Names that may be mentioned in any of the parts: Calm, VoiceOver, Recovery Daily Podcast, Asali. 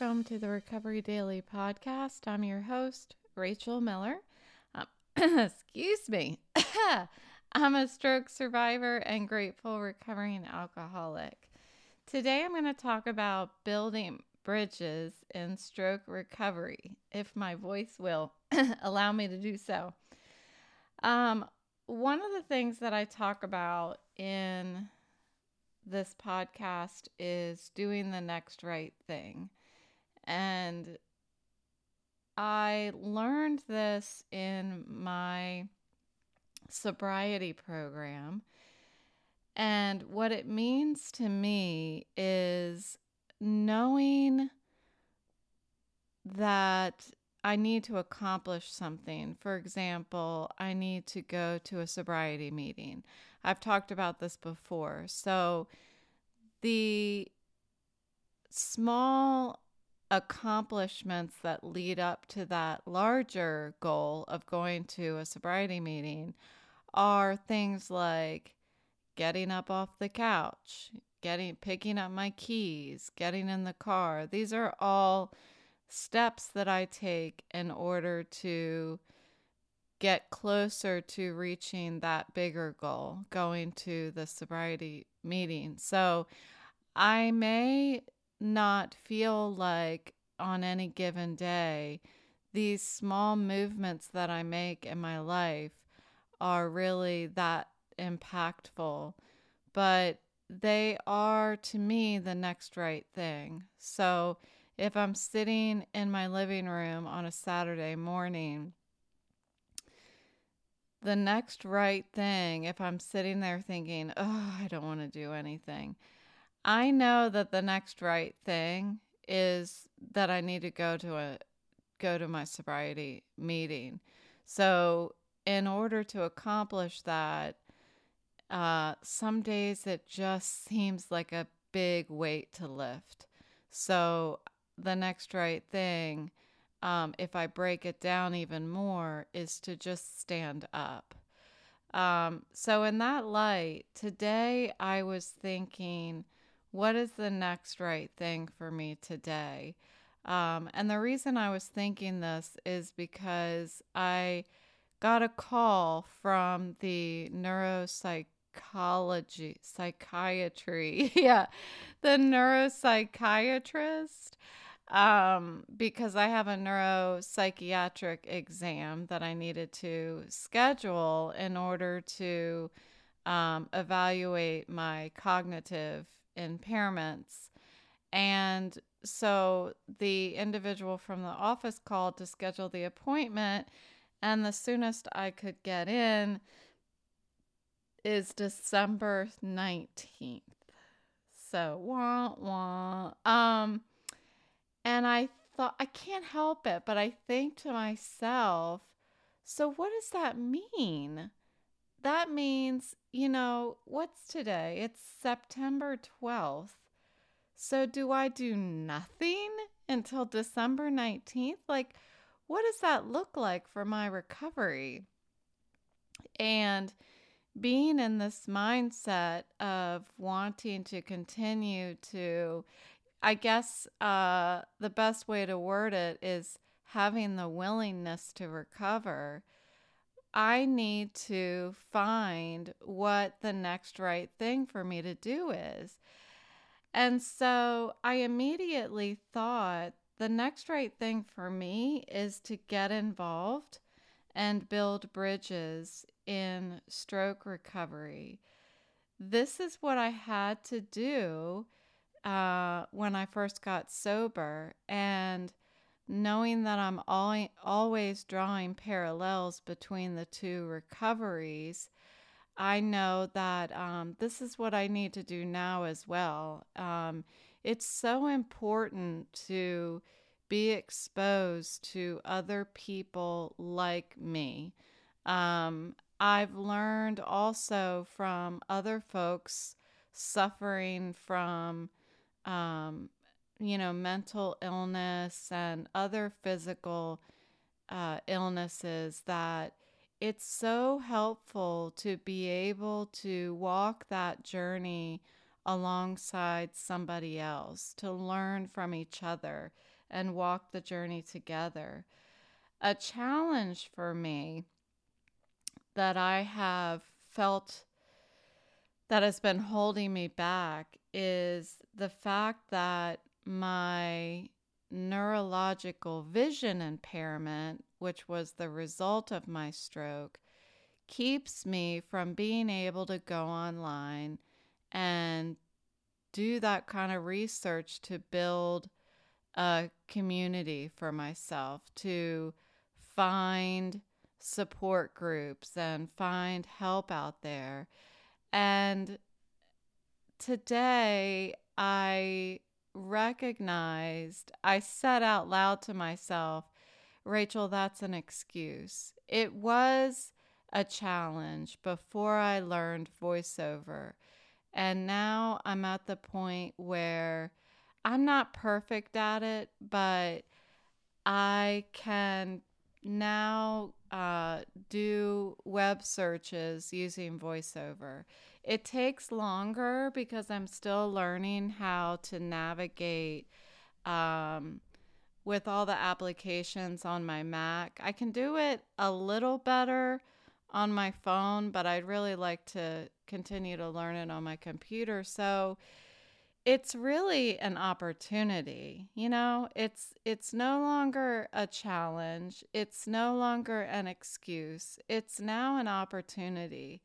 welcome to the Recovery Daily Podcast. I'm your host, Rachel Miller. Excuse me. I'm a stroke survivor and grateful recovering alcoholic. Today I'm going to talk about building bridges in stroke recovery, if my voice will allow me to do so. One of the things that I talk about in this podcast is doing the next right thing. And I learned this in my sobriety program. And what it means to me is knowing that I need to accomplish something. For example, I need to go to a sobriety meeting. I've talked about this before. So the small accomplishments that lead up to that larger goal of going to a sobriety meeting are things like getting up off the couch, picking up my keys, getting in the car. These are all steps that I take in order to get closer to reaching that bigger goal, going to the sobriety meeting. So I may not feel like on any given day, these small movements that I make in my life are really that impactful, but they are to me the next right thing. So if I'm sitting in my living room on a Saturday morning, the next right thing, if I'm sitting there thinking, oh, I don't want to do anything, I know that the next right thing is that I need to go to my sobriety meeting. So in order to accomplish that, some days it just seems like a big weight to lift. So the next right thing, if I break it down even more, is to just stand up. So in that light, today I was thinking, what is the next right thing for me today? And the reason I was thinking this is because I got a call from the neuropsychiatrist, because I have a neuropsychiatric exam that I needed to schedule in order to evaluate my cognitive impairments. And so the individual from the office called to schedule the appointment, and the soonest I could get in is December 19th. So wah, wah. And I thought, I can't help it, but I think to myself, so what does that mean? That means, what's today? It's September 12th. So do I do nothing until December 19th? Like, what does that look like for my recovery? And being in this mindset of wanting to continue to, I guess the best way to word it is having the willingness to recover, I need to find what the next right thing for me to do is. And so I immediately thought the next right thing for me is to get involved and build bridges in stroke recovery. This is what I had to do when I first got sober, and knowing that I'm always drawing parallels between the two recoveries, I know that this is what I need to do now as well. It's so important to be exposed to other people like me. I've learned also from other folks suffering from mental illness and other physical illnesses, that it's so helpful to be able to walk that journey alongside somebody else, to learn from each other and walk the journey together. A challenge for me that I have felt that has been holding me back is the fact that my neurological vision impairment, which was the result of my stroke, keeps me from being able to go online and do that kind of research to build a community for myself, to find support groups and find help out there. And today I recognized, I said out loud to myself, Rachel, that's an excuse. It was a challenge before I learned VoiceOver. And now I'm at the point where I'm not perfect at it, but I can now do web searches using VoiceOver. It takes longer because I'm still learning how to navigate with all the applications on my Mac. I can do it a little better on my phone, but I'd really like to continue to learn it on my computer. So it's really an opportunity, you know, it's no longer a challenge. It's no longer an excuse. It's now an opportunity.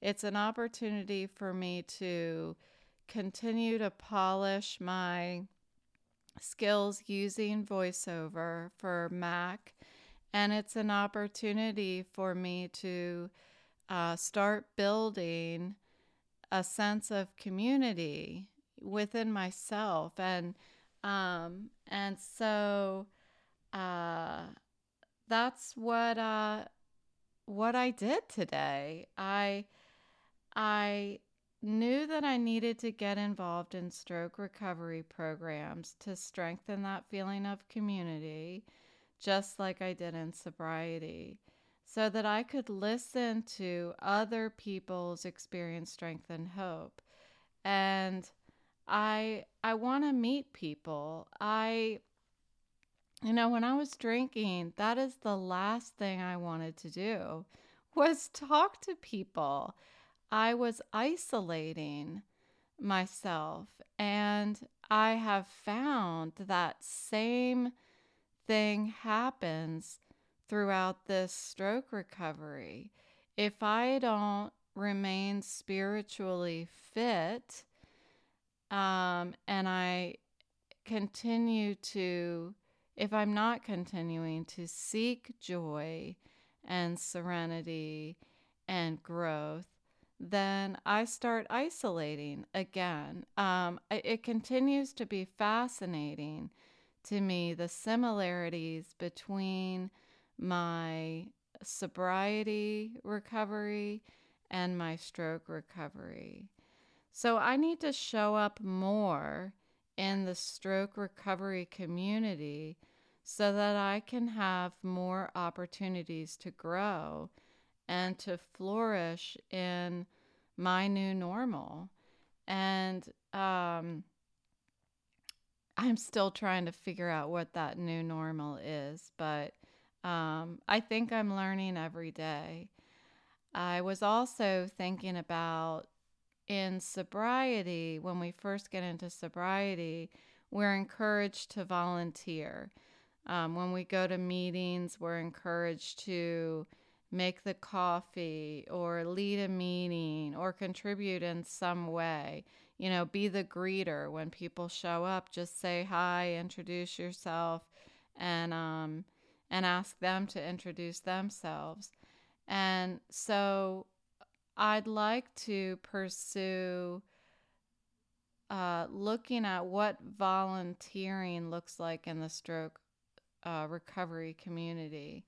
It's an opportunity for me to continue to polish my skills using VoiceOver for Mac. And it's an opportunity for me to start building a sense of community within myself. And so that's what I did today. I knew that I needed to get involved in stroke recovery programs to strengthen that feeling of community, just like I did in sobriety, so that I could listen to other people's experience, strength, and hope. And I want to meet people. You know, when I was drinking, that is the last thing I wanted to do, was talk to people. I was isolating myself, and I have found that same thing happens throughout this stroke recovery. If I don't remain spiritually fit, and I continue to, if I'm not continuing to seek joy and serenity and growth, then I start isolating again. It continues to be fascinating to me, the similarities between my sobriety recovery and my stroke recovery. So I need to show up more in the stroke recovery community so that I can have more opportunities to grow and to flourish in my new normal. And I'm still trying to figure out what that new normal is, but I think I'm learning every day. I was also thinking about, in sobriety, when we first get into sobriety, we're encouraged to volunteer. When we go to meetings, we're encouraged to make the coffee or lead a meeting or contribute in some way. You know, be the greeter when people show up. Just say hi, introduce yourself, and ask them to introduce themselves. And so I'd like to pursue looking at what volunteering looks like in the stroke recovery community.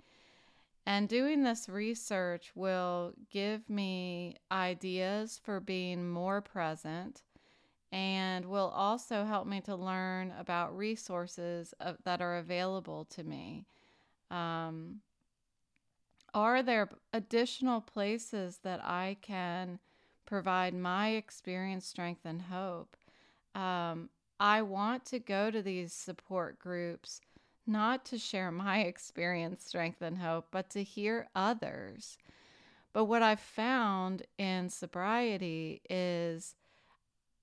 And doing this research will give me ideas for being more present, and will also help me to learn about resources that are available to me. Are there additional places that I can provide my experience, strength, and hope? I want to go to these support groups, not to share my experience, strength, and hope, but to hear others. But what I've found in sobriety is,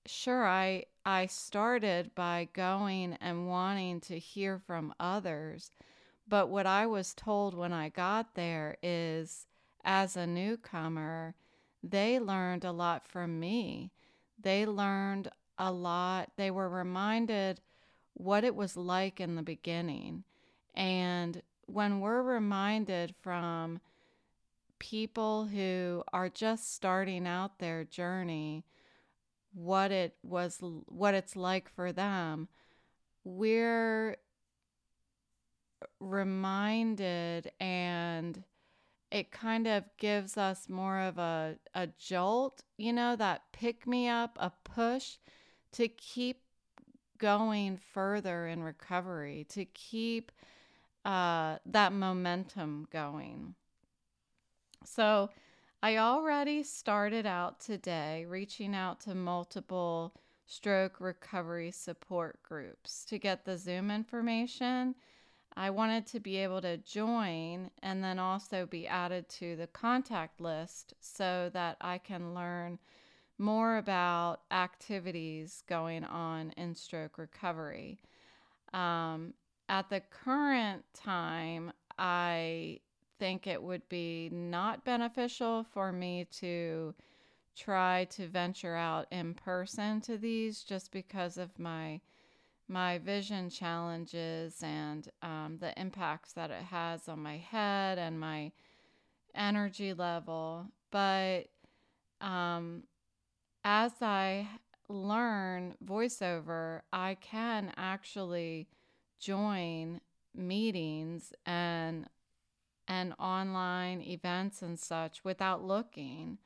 sure, I started by going and wanting to hear from others, but what I was told when I got there is, as a newcomer, they learned a lot from me. They learned a lot. They were reminded what it was like in the beginning. And when we're reminded from people who are just starting out their journey what it's like for them, we're reminded, and it kind of gives us more of a jolt, that pick me up, a push to keep going further in recovery, to keep that momentum going. So I already started out today reaching out to multiple stroke recovery support groups to get the Zoom information. I wanted to be able to join and then also be added to the contact list so that I can learn more about activities going on in stroke recovery. At the current time, I think it would be not beneficial for me to try to venture out in person to these, just because of my vision challenges and the impacts that it has on my head and my energy level. But as I learn VoiceOver, I can actually join meetings and online events and such without looking.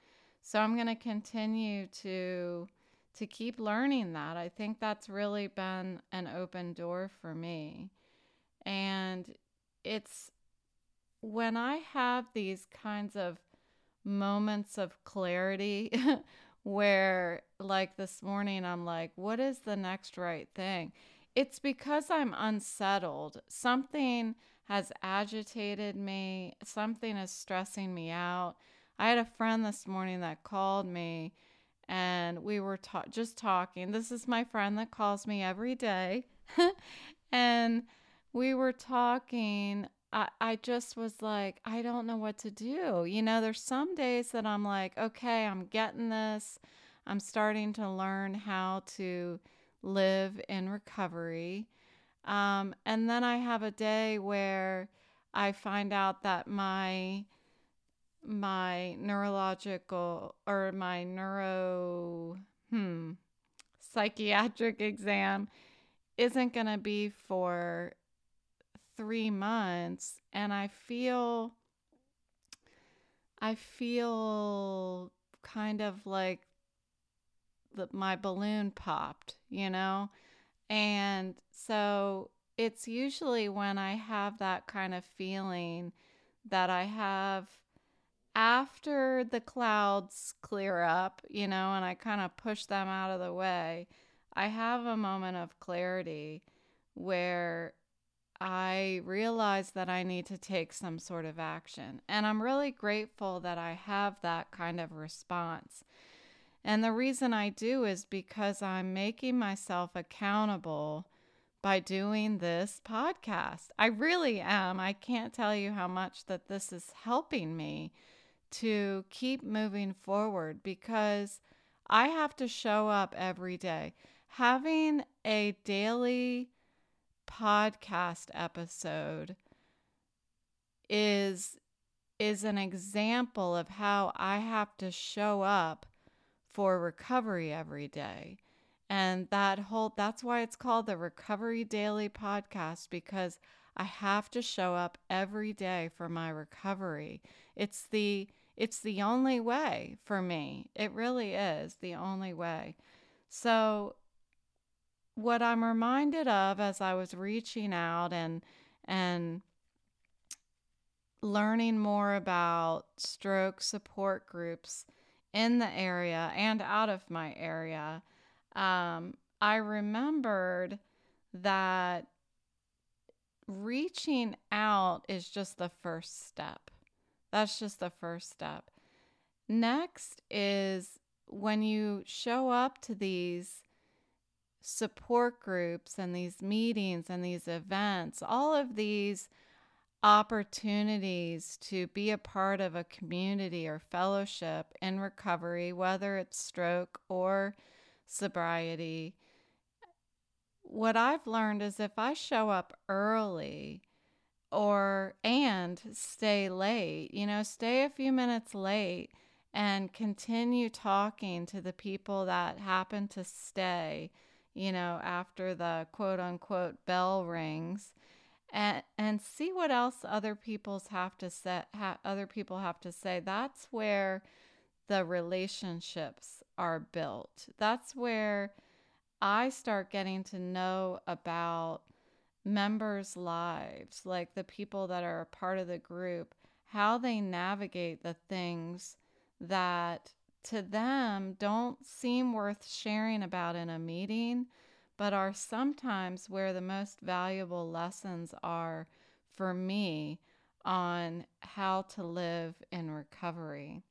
So I'm going to continue to keep learning that. I think that's really been an open door for me. And it's when I have these kinds of moments of clarity where, like this morning, I'm like, what is the next right thing? It's because I'm unsettled. Something has agitated me. Something is stressing me out. I had a friend this morning that called me, and we were just talking. This is my friend that calls me every day. And we were talking. I just was like, I don't know what to do. There's some days that I'm like, okay, I'm getting this. I'm starting to learn how to live in recovery. And then I have a day where I find out that my neurological or my psychiatric exam isn't going to be for 3 months, and I feel kind of like that my balloon popped, and so it's usually when I have that kind of feeling that I have after the clouds clear up, and I kind of push them out of the way. I have a moment of clarity where I realize that I need to take some sort of action. And I'm really grateful that I have that kind of response. And the reason I do is because I'm making myself accountable by doing this podcast. I really am. I can't tell you how much that this is helping me to keep moving forward, because I have to show up every day. Having a daily podcast episode is an example of how I have to show up for recovery every day. And that's why it's called the Recovery Daily Podcast, because I have to show up every day for my recovery. It's the only way for me. It really is the only way. So what I'm reminded of as I was reaching out and learning more about stroke support groups in the area and out of my area, I remembered that reaching out is just the first step. That's just the first step. Next is when you show up to these support groups and these meetings and these events, all of these opportunities to be a part of a community or fellowship in recovery, whether it's stroke or sobriety, what I've learned is if I show up early and stay late, stay a few minutes late and continue talking to the people that happen to stay, after the quote unquote bell rings, and see what else other people have to say. That's where the relationships are built. That's where I start getting to know about members' lives, like the people that are a part of the group, how they navigate the things that to them don't seem worth sharing about in a meeting, but are sometimes where the most valuable lessons are for me on how to live in recovery.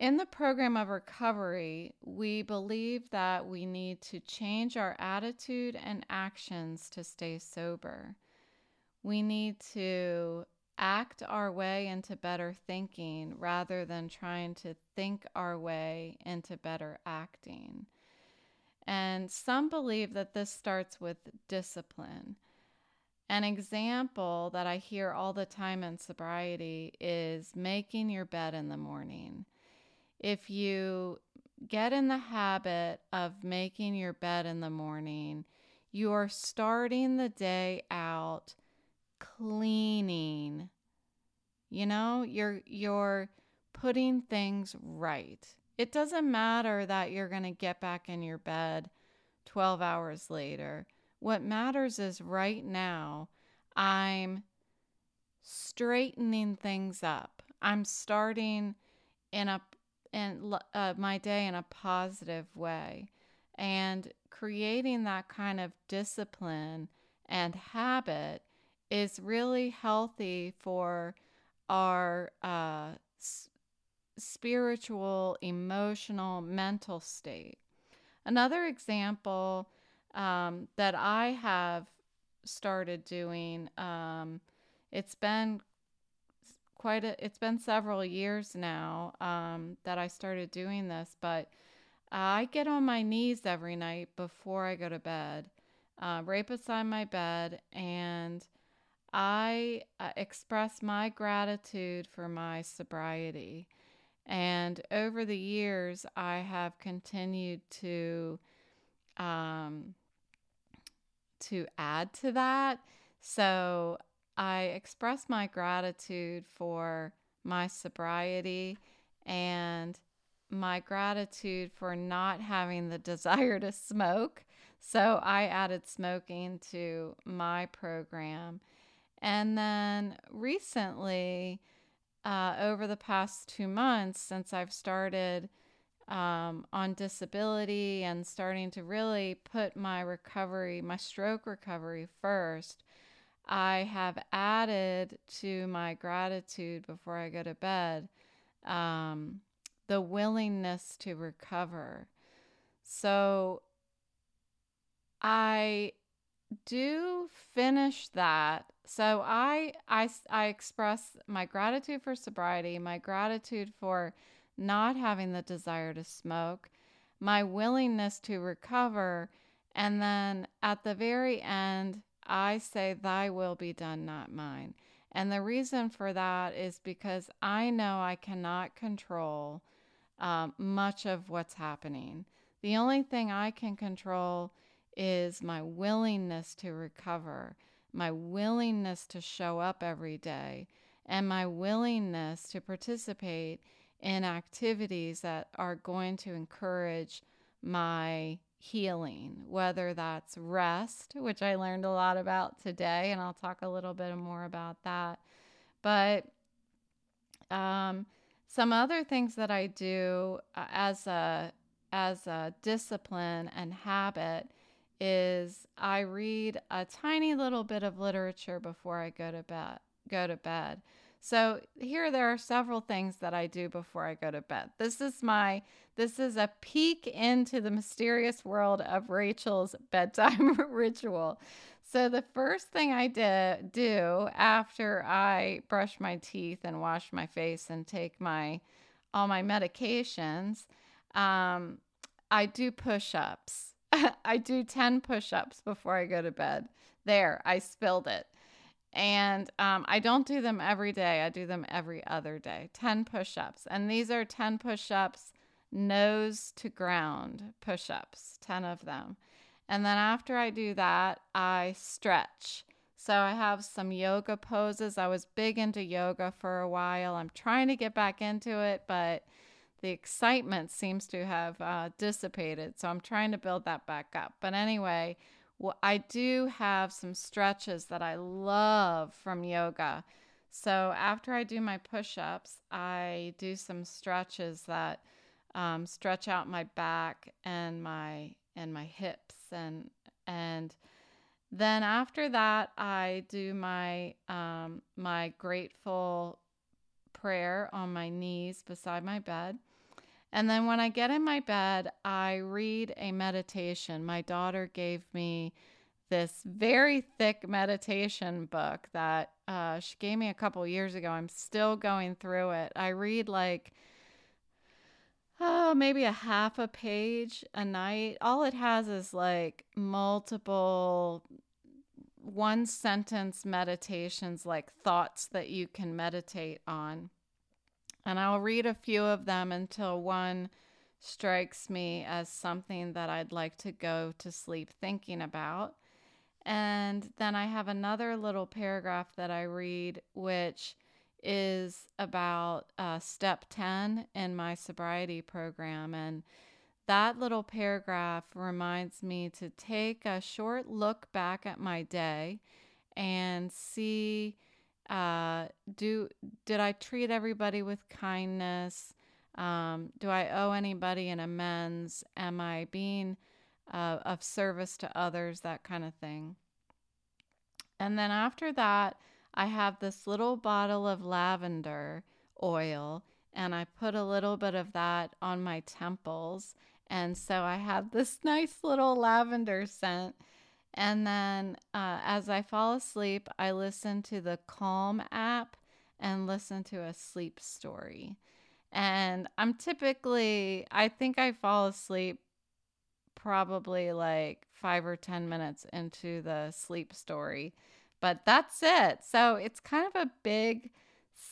In the program of recovery, we believe that we need to change our attitude and actions to stay sober. We need to act our way into better thinking rather than trying to think our way into better acting. And some believe that this starts with discipline. An example that I hear all the time in sobriety is making your bed in the morning. If you get in the habit of making your bed in the morning, you are starting the day out cleaning. You're putting things right. It doesn't matter that you're going to get back in your bed 12 hours later. What matters is right now, I'm straightening things up. I'm starting my day in a positive way, and creating that kind of discipline and habit is really healthy for our spiritual, emotional, mental state. Another example that I have started doing, it's been several years now that I started doing this, but I get on my knees every night before I go to bed, right beside my bed, and I express my gratitude for my sobriety. And over the years, I have continued to add to that. So I express my gratitude for my sobriety and my gratitude for not having the desire to smoke. So I added smoking to my program. And then recently, over the past 2 months, since I've started on disability and starting to really put my recovery, my stroke recovery first, I have added to my gratitude before I go to bed the willingness to recover. So I do finish that. So I express my gratitude for sobriety, my gratitude for not having the desire to smoke, my willingness to recover, and then at the very end, I say, "Thy will be done, not mine." And the reason for that is because I know I cannot control much of what's happening. The only thing I can control is my willingness to recover, my willingness to show up every day, and my willingness to participate in activities that are going to encourage my healing, whether that's rest, which I learned a lot about today, and I'll talk a little bit more about that. But some other things that I do as a as a discipline and habit is I read a tiny little bit of literature before I go to bed. So here there are several things that I do before I go to bed. This is a peek into the mysterious world of Rachel's bedtime ritual. So the first thing I do after I brush my teeth and wash my face and take all my medications, I do push-ups. I do 10 push-ups before I go to bed. There, I spilled it. And I don't do them every day. I do them every other day. 10 push-ups. And these are 10 push-ups, nose to ground push-ups, 10 of them. And then after I do that, I stretch. So I have some yoga poses. I was big into yoga for a while. I'm trying to get back into it, but the excitement seems to have dissipated. So I'm trying to build that back up. But anyway, well, I do have some stretches that I love from yoga. So after I do my push-ups, I do some stretches that stretch out my back and my hips. And then after that, I do my grateful prayer on my knees beside my bed. And then when I get in my bed, I read a meditation. My daughter gave me this very thick meditation book that she gave me a couple years ago. I'm still going through it. I read maybe a half a page a night. All it has is multiple one-sentence meditations, thoughts that you can meditate on. And I'll read a few of them until one strikes me as something that I'd like to go to sleep thinking about. And then I have another little paragraph that I read, which is about step 10 in my sobriety program. And that little paragraph reminds me to take a short look back at my day and see, did I treat everybody with kindness? Do I owe anybody an amends? Am I being of service to others? That kind of thing. And then after that, I have this little bottle of lavender oil, and I put a little bit of that on my temples. And so I have this nice little lavender scent. And then as I fall asleep, I listen to the Calm app and listen to a sleep story. And I think I fall asleep probably 5 or 10 minutes into the sleep story, but that's it. So it's kind of a big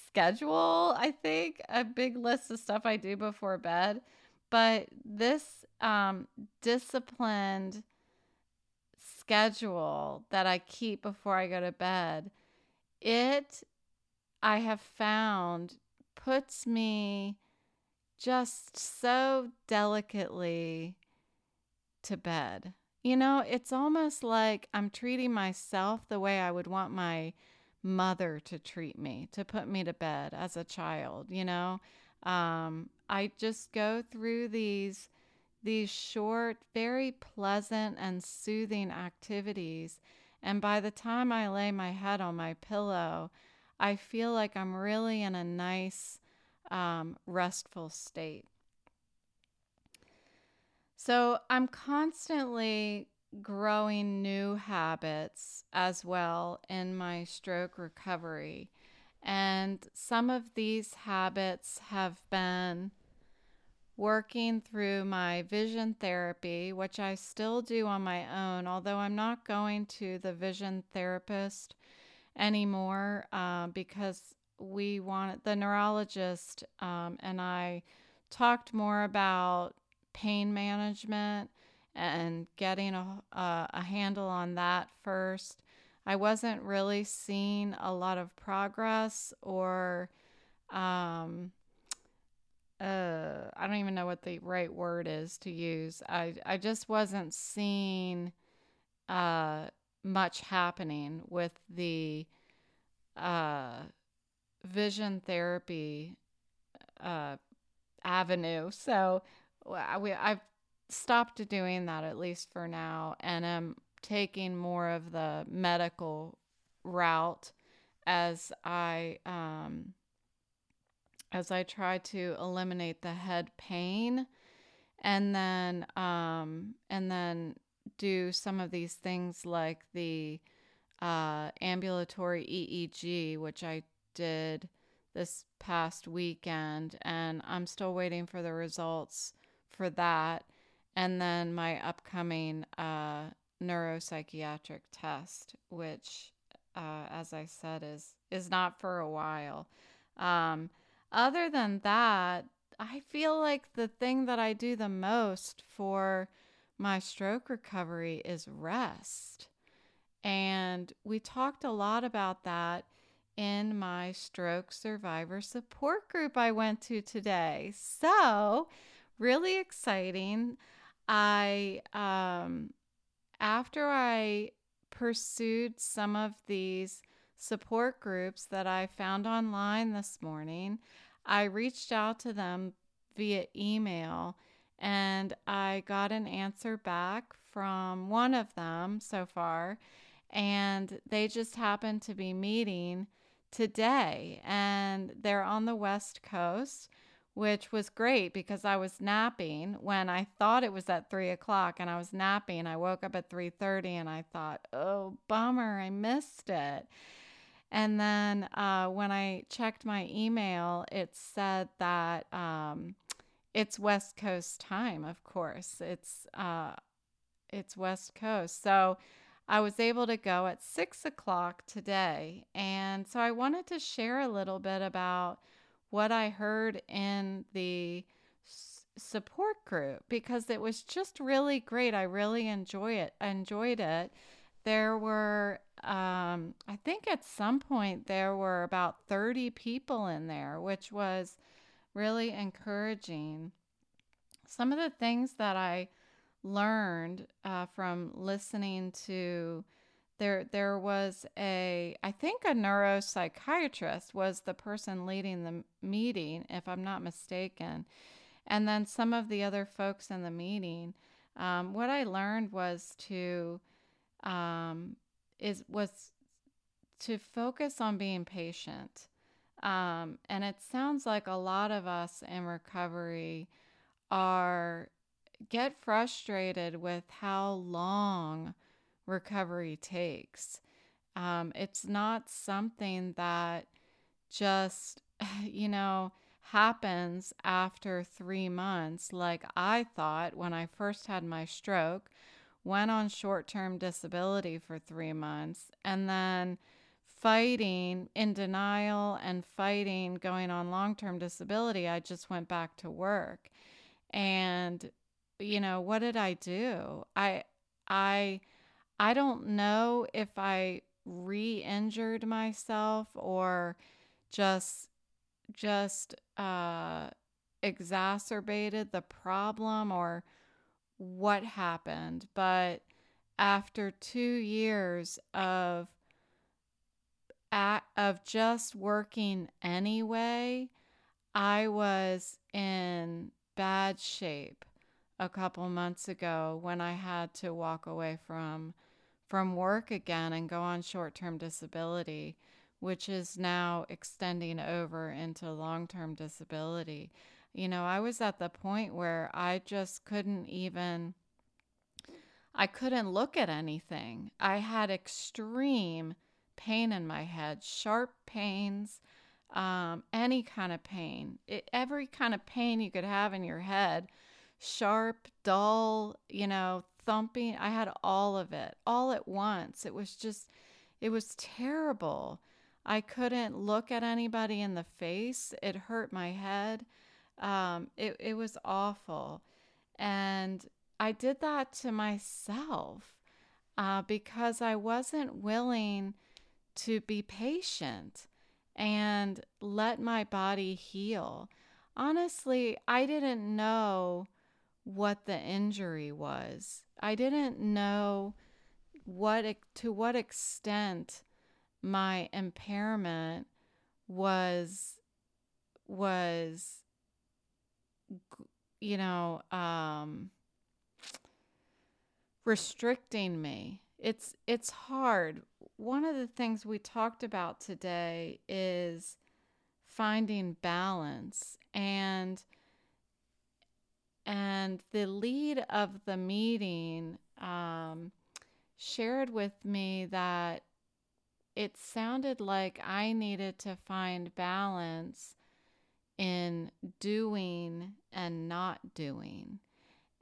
schedule, I think, a big list of stuff I do before bed. But this disciplined schedule that I keep before I go to bed, I have found, puts me just so delicately to bed. It's almost like I'm treating myself the way I would want my mother to treat me, to put me to bed as a child. I just go through these short, very pleasant and soothing activities. And by the time I lay my head on my pillow, I feel like I'm really in a nice, restful state. So I'm constantly growing new habits as well in my stroke recovery. And some of these habits have been working through my vision therapy, which I still do on my own, although I'm not going to the vision therapist anymore because the neurologist and I talked more about pain management and getting a handle on that first. I wasn't really seeing a lot of progress or I don't even know what the right word is to use. I just wasn't seeing much happening with the vision therapy avenue. So I've stopped doing that, at least for now, and I'm taking more of the medical route as I try to eliminate the head pain, and then do some of these things like the ambulatory EEG, which I did this past weekend, and I'm still waiting for the results for that, and then my upcoming neuropsychiatric test, which as I said is not for a while. Other than that, I feel like the thing that I do the most for my stroke recovery is rest. And we talked a lot about that in my stroke survivor support group I went to today. So really exciting. After I pursued some of these support groups that I found online this morning, I reached out to them via email, and I got an answer back from one of them so far, and they just happened to be meeting today, and they're on the West Coast, which was great because I was napping when I thought it was at 3:00, and I was napping. I woke up at 3:30 and I thought, oh, bummer, I missed it. And then when I checked my email, it said that it's West Coast time, of course. It's West Coast. So I was able to go at 6:00 today. And so I wanted to share a little bit about what I heard in the support group, because it was just really great. I really enjoyed it. There were, I think at some point there were about 30 people in there, which was really encouraging. Some of the things that I learned from listening to, there was I think a neuropsychiatrist was the person leading the meeting, if I'm not mistaken. And then some of the other folks in the meeting, what I learned was to focus on being patient. And it sounds like a lot of us in recovery get frustrated with how long recovery takes. It's not something that just, happens after 3 months. Like I thought when I first had my stroke, went on short-term disability for 3 months, and then fighting in denial and fighting going on long-term disability, I just went back to work. And what did I do? I don't know if I re-injured myself or just exacerbated the problem or what happened, but after 2 years of just working anyway, I was in bad shape a couple months ago when I had to walk away from work again and go on short-term disability, which is now extending over into long-term disability. I was at the point where I just couldn't look at anything. I had extreme pain in my head, sharp pains, any kind of pain, every kind of pain you could have in your head, sharp, dull, thumping. I had all of it, all at once. It was terrible. I couldn't look at anybody in the face. It hurt my head. It was awful. And I did that to myself because I wasn't willing to be patient and let my body heal. Honestly, I didn't know what the injury was. I didn't know to what extent my impairment was restricting me. It's hard. One of the things we talked about today is finding balance, and the lead of the meeting shared with me that it sounded like I needed to find balance in doing and not doing.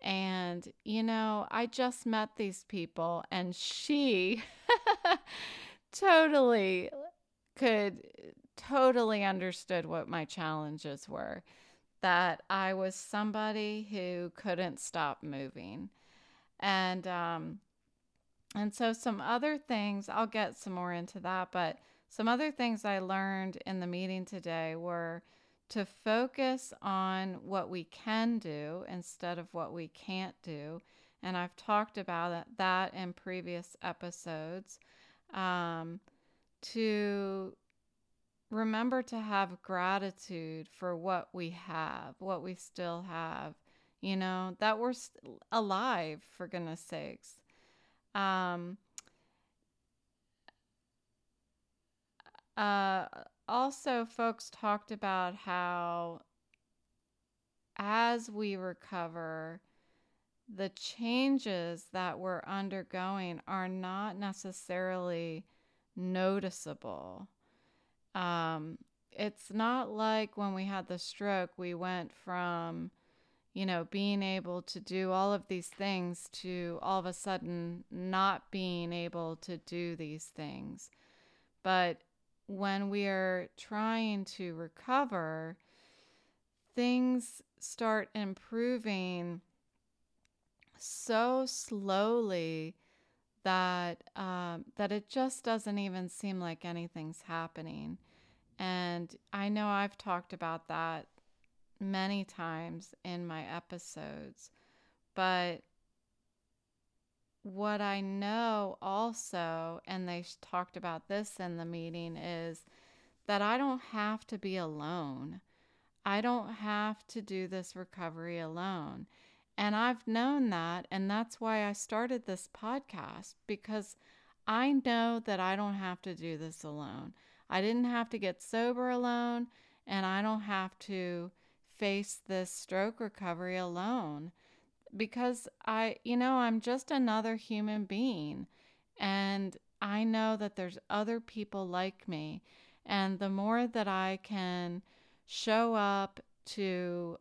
And, you know, I just met these people, and she totally understood what my challenges were, that I was somebody who couldn't stop moving. And so some other things, I'll get some more into that, but some other things I learned in the meeting today were to focus on what we can do instead of what we can't do. And I've talked about that in previous episodes. To remember to have gratitude for what we have, what we still have, you know, that we're alive, for goodness sakes. Also, folks talked about how as we recover, the changes that we're undergoing are not necessarily noticeable. It's not like when we had the stroke, we went from, you know, being able to do all of these things to all of a sudden not being able to do these things. But when we are trying to recover, things start improving so slowly that that it just doesn't even seem like anything's happening. And I know I've talked about that many times in my episodes, but what I know also, and they talked about this in the meeting, is that I don't have to be alone. I don't have to do this recovery alone. And I've known that, and that's why I started this podcast, because I know that I don't have to do this alone. I didn't have to get sober alone, and I don't have to face this stroke recovery alone. Because I'm just another human being, and I know that there's other people like me. And the more that I can show up to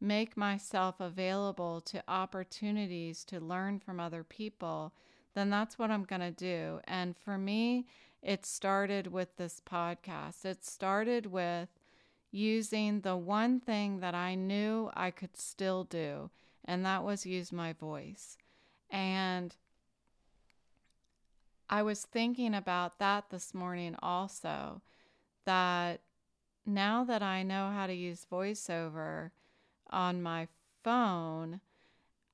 make myself available to opportunities to learn from other people, then that's what I'm going to do. And for me, it started with this podcast. It started with using the one thing that I knew I could still do, and that was use my voice. And I was thinking about that this morning also, that now that I know how to use VoiceOver on my phone,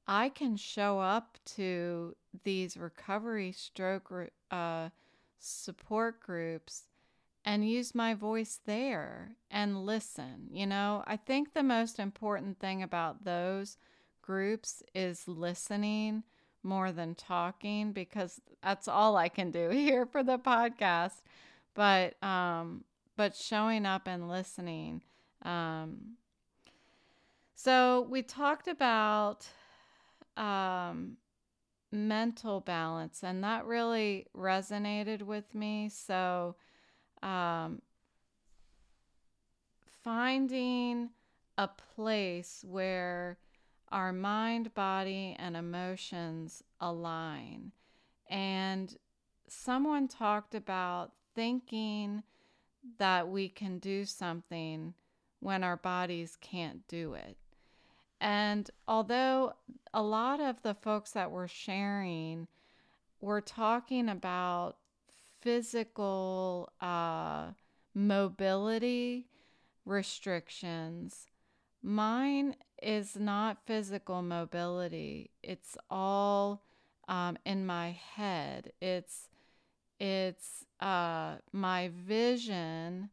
I can show up to these recovery stroke support groups and use my voice there and listen. You know, I think the most important thing about those groups is listening more than talking, because that's all I can do here for the podcast. But showing up and listening. So we talked about mental balance, and that really resonated with me. So finding a place where our mind, body, and emotions align. And someone talked about thinking that we can do something when our bodies can't do it. And although a lot of the folks that were sharing were talking about physical mobility restrictions, mine is not physical mobility. It's all in my head. It's my vision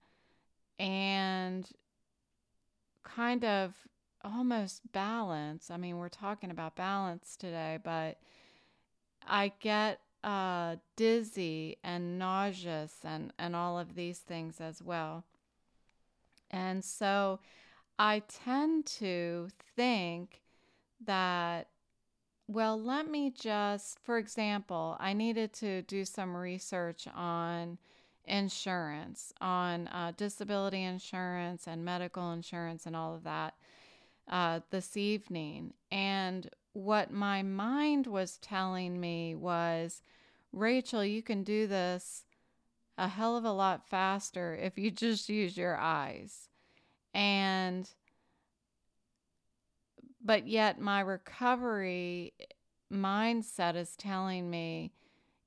and kind of almost balance. I mean, we're talking about balance today, but I get dizzy and nauseous and all of these things as well. And so I tend to think that, well, let me just, for example, I needed to do some research on insurance, on disability insurance and medical insurance and all of that this evening. And what my mind was telling me was, Rachel, you can do this a hell of a lot faster if you just use your eyes. But yet my recovery mindset is telling me,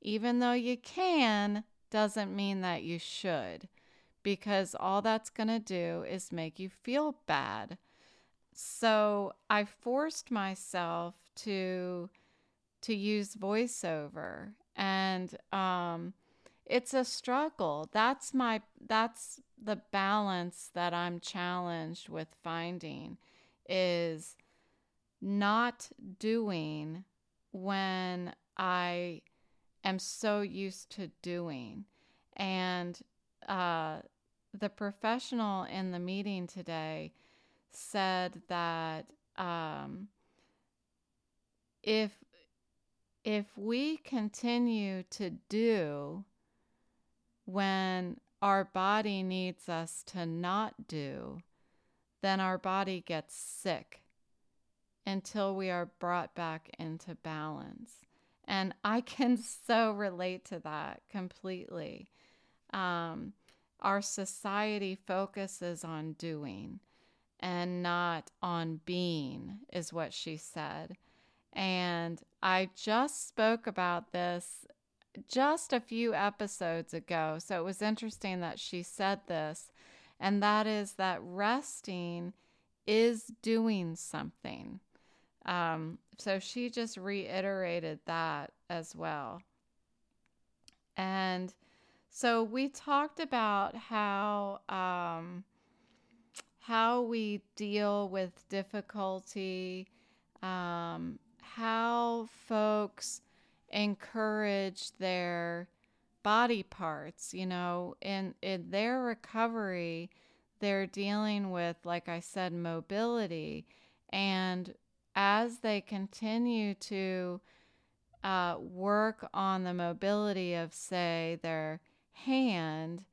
even though you can, doesn't mean that you should, because all that's going to do is make you feel bad. So I forced myself to use VoiceOver, and it's a struggle. That's the balance that I'm challenged with finding, is not doing when I am so used to doing. And the professional in the meeting today said that if we continue to do when our body needs us to not do, then our body gets sick until we are brought back into balance. And I can so relate to that completely. Our society focuses on doing and not on being, is what she said. And I just spoke about this just a few episodes ago, so it was interesting that she said this, and that is that resting is doing something. So she just reiterated that as well. And so we talked about how we deal with difficulty, how folks encourage their body parts. You know, in their recovery, they're dealing with, like I said, mobility. And as they continue to work on the mobility of, say, their hand,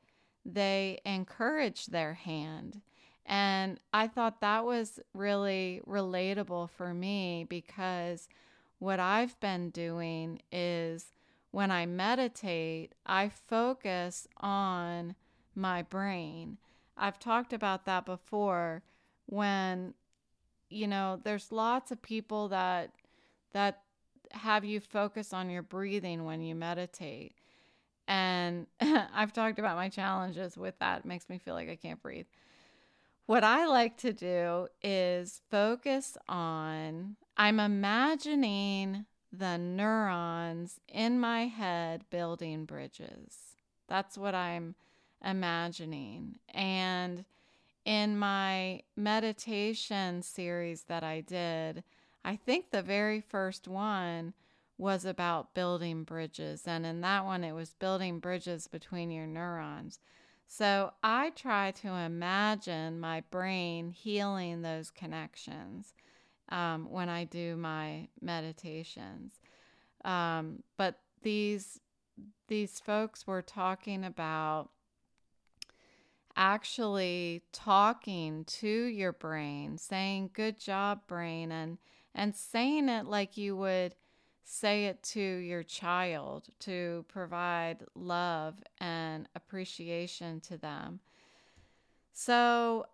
they encourage their hand. And I thought that was really relatable for me, because what I've been doing is, when I meditate, I focus on my brain. I've talked about that before, when, you know, there's lots of people that have you focus on your breathing when you meditate. And I've talked about my challenges with that. It makes me feel like I can't breathe. What I like to do is focus on, I'm imagining the neurons in my head building bridges. That's what I'm imagining. And in my meditation series that I did, I think the very first one was about building bridges. And in that one, it was building bridges between your neurons. So I try to imagine my brain healing those connections when I do my meditations. But these folks were talking about actually talking to your brain, saying, "Good job, brain," and saying it like you would say it to your child, to provide love and appreciation to them. So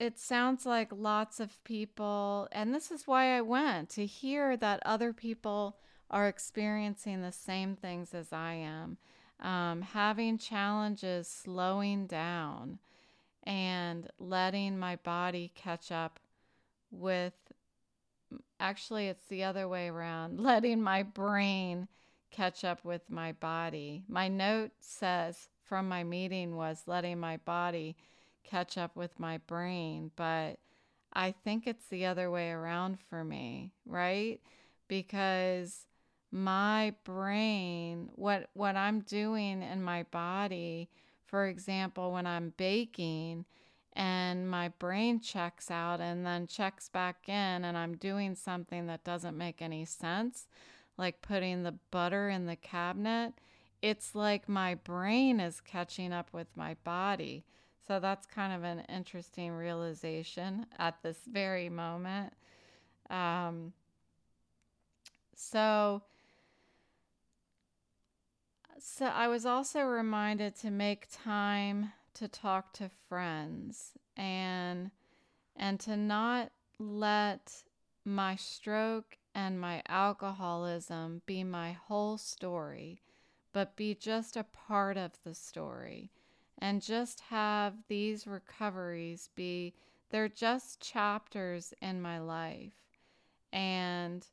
it sounds like lots of people, and this is why I went, to hear that other people are experiencing the same things as I am, having challenges slowing down and letting my body catch up with, actually, it's the other way around, letting my brain catch up with my body. My note says from my meeting was letting my body catch up with my brain, but I think it's the other way around for me, right? Because my brain, what I'm doing in my body, for example, when I'm baking and my brain checks out and then checks back in and I'm doing something that doesn't make any sense, like putting the butter in the cabinet, it's like my brain is catching up with my body. So that's kind of an interesting realization at this very moment. So I was also reminded to make time to talk to friends and to not let my stroke and my alcoholism be my whole story, but be just a part of the story, and just have these recoveries be, they're just chapters in my life. And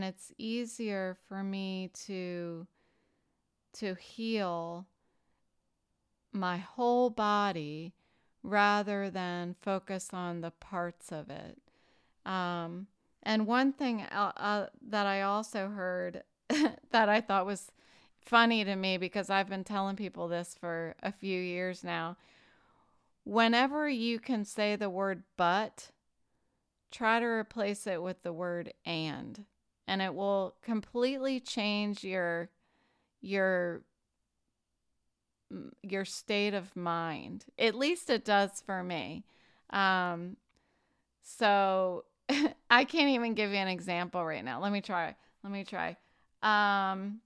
it's easier for me to heal my whole body rather than focus on the parts of it. And one thing that I also heard that I thought was funny to me, because I've been telling people this for a few years now, whenever you can say the word but, try to replace it with the word and it will completely change your state of mind. At least it does for me. So I can't even give you an example right now. Let me try. And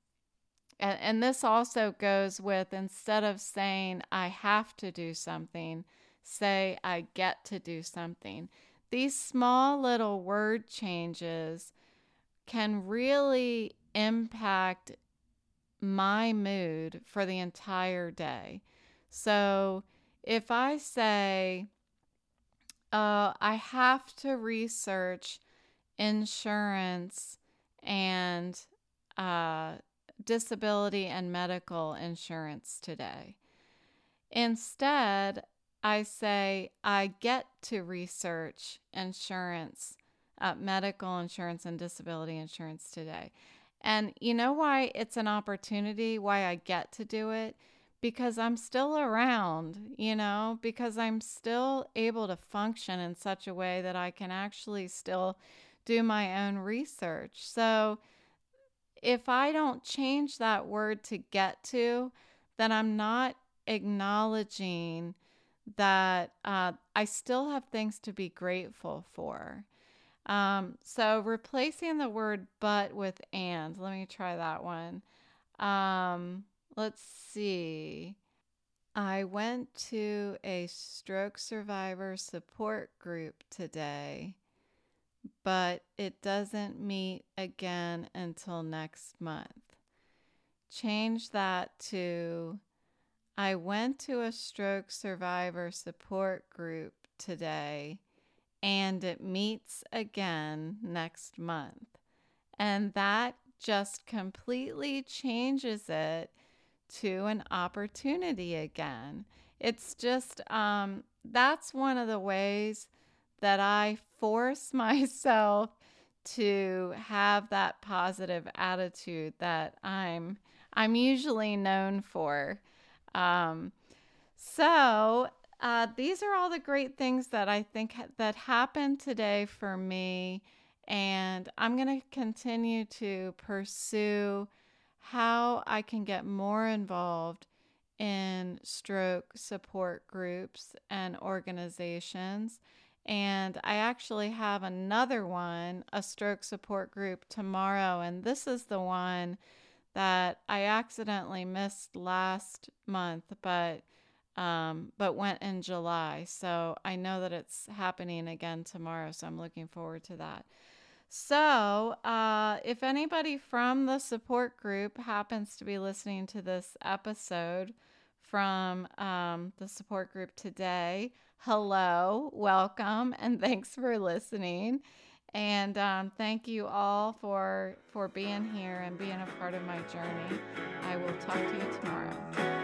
this also goes with, instead of saying I have to do something, say I get to do something. These small little word changes can really impact my mood for the entire day. So if I say, I have to research insurance and disability and medical insurance today. Instead, I say, I get to research insurance, medical insurance and disability insurance today. And you know why it's an opportunity, why I get to do it? Because I'm still around, because I'm still able to function in such a way that I can actually still do my own research. So if I don't change that word to get to, then I'm not acknowledging that I still have things to be grateful for. So replacing the word but with and. Let me try that one. Let's see. I went to a stroke survivor support group today, but it doesn't meet again until next month. Change that to, I went to a stroke survivor support group today, and it meets again next month. And that just completely changes it to an opportunity again. It's just, that's one of the ways that I force myself to have that positive attitude that I'm usually known for. So these are all the great things that I think that happened today for me, and I'm going to continue to pursue how I can get more involved in stroke support groups and organizations. And I actually have another one, a stroke support group tomorrow, and this is the one that I accidentally missed last month, but went in July. So I know that it's happening again tomorrow, so I'm looking forward to that. So if anybody from the support group happens to be listening to this episode from the support group today, hello, welcome, and thanks for listening. And thank you all for being here and being a part of my journey. I will talk to you tomorrow.